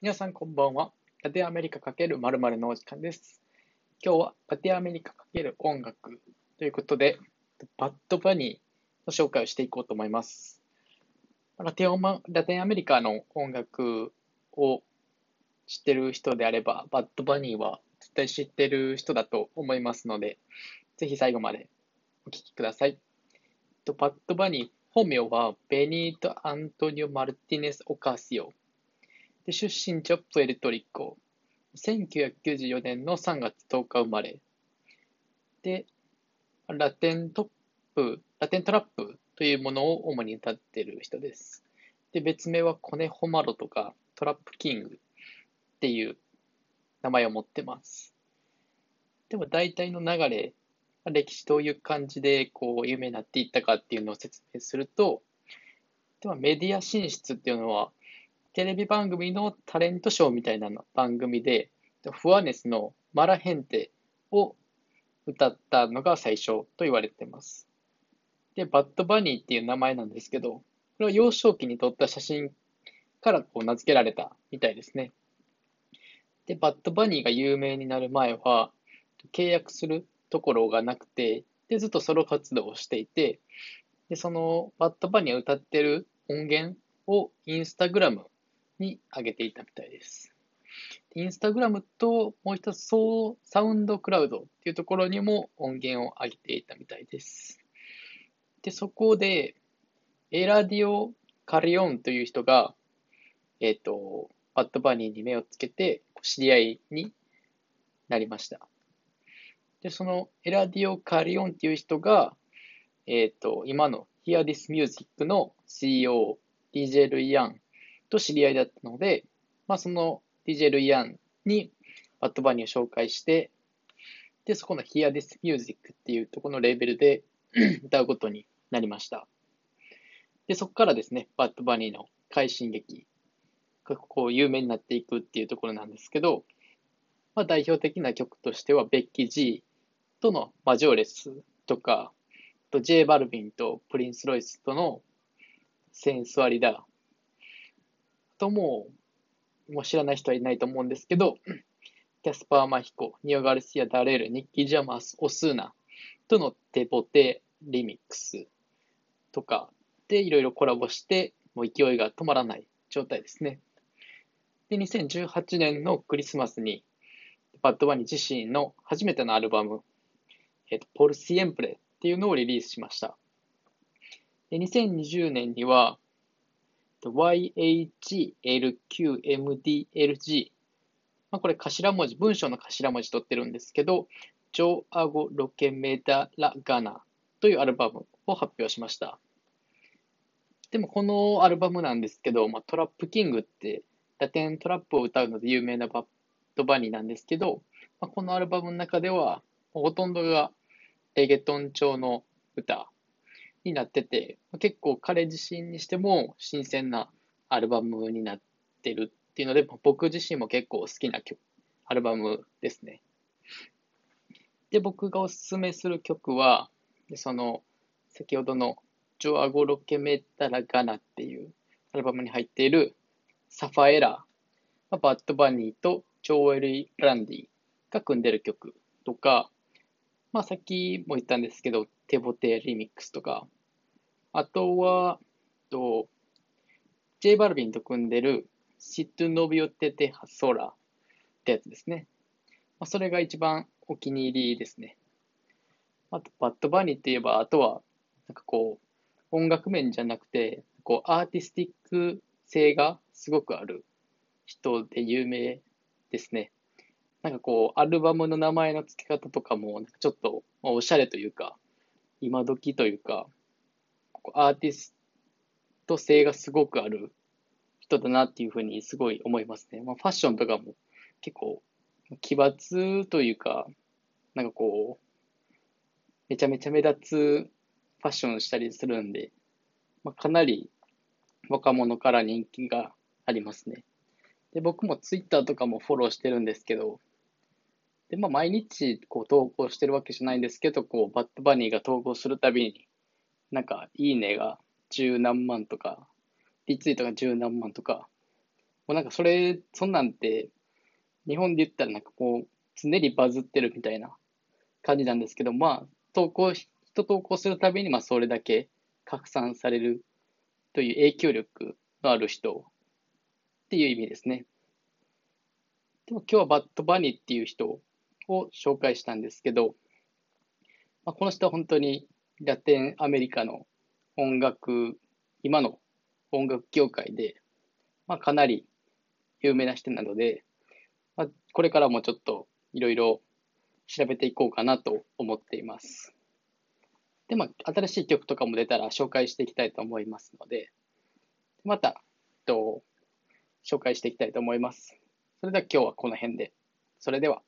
皆さんこんばんは。ラテンアメリカ×〇〇のお時間です。今日はラテンアメリカ×音楽ということで、バッドバニーの紹介をしていこうと思います。ラテンアメリカの音楽を知ってる人であれば、バッドバニーは絶対知ってる人だと思いますので、ぜひ最後までお聞きください。バッドバニー、本名はベニート・アントニオ・マルティネス・オカシオ。出身地はプエルトリコ。1994年の3月10日生まれ。で、ラテントラップというものを主に歌っている人です。で、別名はコネホマロとかトラップキングっていう名前を持ってます。でも大体の流れ、歴史どういう感じでこう有名になっていったかっていうのを説明すると、ではメディア進出っていうのは、テレビ番組のタレントショーみたいな番組で、フアネスのマラヘンテを歌ったのが最初と言われています。で、バッドバニーっていう名前なんですけど、これは幼少期に撮った写真からこう名付けられたみたいですね。で、バッドバニーが有名になる前は、契約するところがなくて、でずっとソロ活動をしていて、でそのバッドバニーを歌ってる音源をインスタグラムに上げていたみたいです。インスタグラムともう一つサウンドクラウドっていうところにも音源を上げていたみたいです。で、そこでエラディオ・カリオンという人が、バッドバニーに目をつけて知り合いになりました。で、そのエラディオ・カリオンっていう人が、今の Hear This Music の CEO、DJ Luianと知り合いだったので、その DJ ルイアンにバッドバニーを紹介して、で、そこの Hear This Music っていうところのレーベルで歌うことになりました。で、そこからですね、バッドバニーの快進撃がこう有名になっていくっていうところなんですけど、代表的な曲としては、ベッキー・Gとのマジョーレスとか、J バルビンとプリンス・ロイスとのセンスアリだ。ともう知らない人はいないと思うんですけど、キャスパー・マヒコ、ニオ・ガルシア・ダレール、ニッキー・ジャマス、オスーナとのテボテリミックスとかでいろいろコラボして、もう勢いが止まらない状態ですね。で、2018年のクリスマスに、バッドバニー自身の初めてのアルバム、ポルシエンプレっていうのをリリースしました。で、2020年には、YHLQMDLG、これ頭文字、文章の頭文字取ってるんですけど、Yo Hago Lo Que Me Da La Gana というアルバムを発表しました。でもこのアルバムなんですけど、トラップキングってラテントラップを歌うので有名なバッドバニーなんですけど、このアルバムの中ではほとんどがレゲトン調の歌になってて、結構彼自身にしても新鮮なアルバムになってるっていうので、僕自身も結構好きなアルバムですね。で、僕がおすすめする曲は、その先ほどのYo Hago Lo Que Me Da La Ganaっていうアルバムに入っているサファエラ、バッドバニーとジョエル・ランディが組んでる曲とか、さっきも言ったんですけど、テボテリミックスとか、あとは、J バルビンと組んでるシットノビオテテハソラってやつですね。それが一番お気に入りですね。あと、バッドバニーって言えば、あとは、音楽面じゃなくて、アーティスティック性がすごくある人で有名ですね。アルバムの名前の付け方とかも、ちょっとおしゃれというか、今時というか、アーティスト性がすごくある人だなっていうふうにすごい思いますね。ファッションとかも結構、奇抜というか、めちゃめちゃ目立つファッションしたりするんで、かなり若者から人気がありますね。で、僕もツイッターとかもフォローしてるんですけど、で、毎日投稿してるわけじゃないんですけど、バッドバニーが投稿するたびに、いいねが10何万とか、リツイートが10何万とか、うなんかそんなんって日本で言ったらなんかこう常にバズってるみたいな感じなんですけど、まあ投稿するたびにまあそれだけ拡散されるという影響力のある人っていう意味ですね。でも今日はバッドバニーっていう人を紹介したんですけど、まあ、この人は本当にラテンアメリカの音楽、今の音楽業界で、まあ、かなり有名な人なので、まあ、これからもちょっといろいろ調べていこうかなと思っています。で、まあ、新しい曲とかも出たら紹介していきたいと思いますので、また、紹介していきたいと思います。それでは今日はこの辺で。それでは。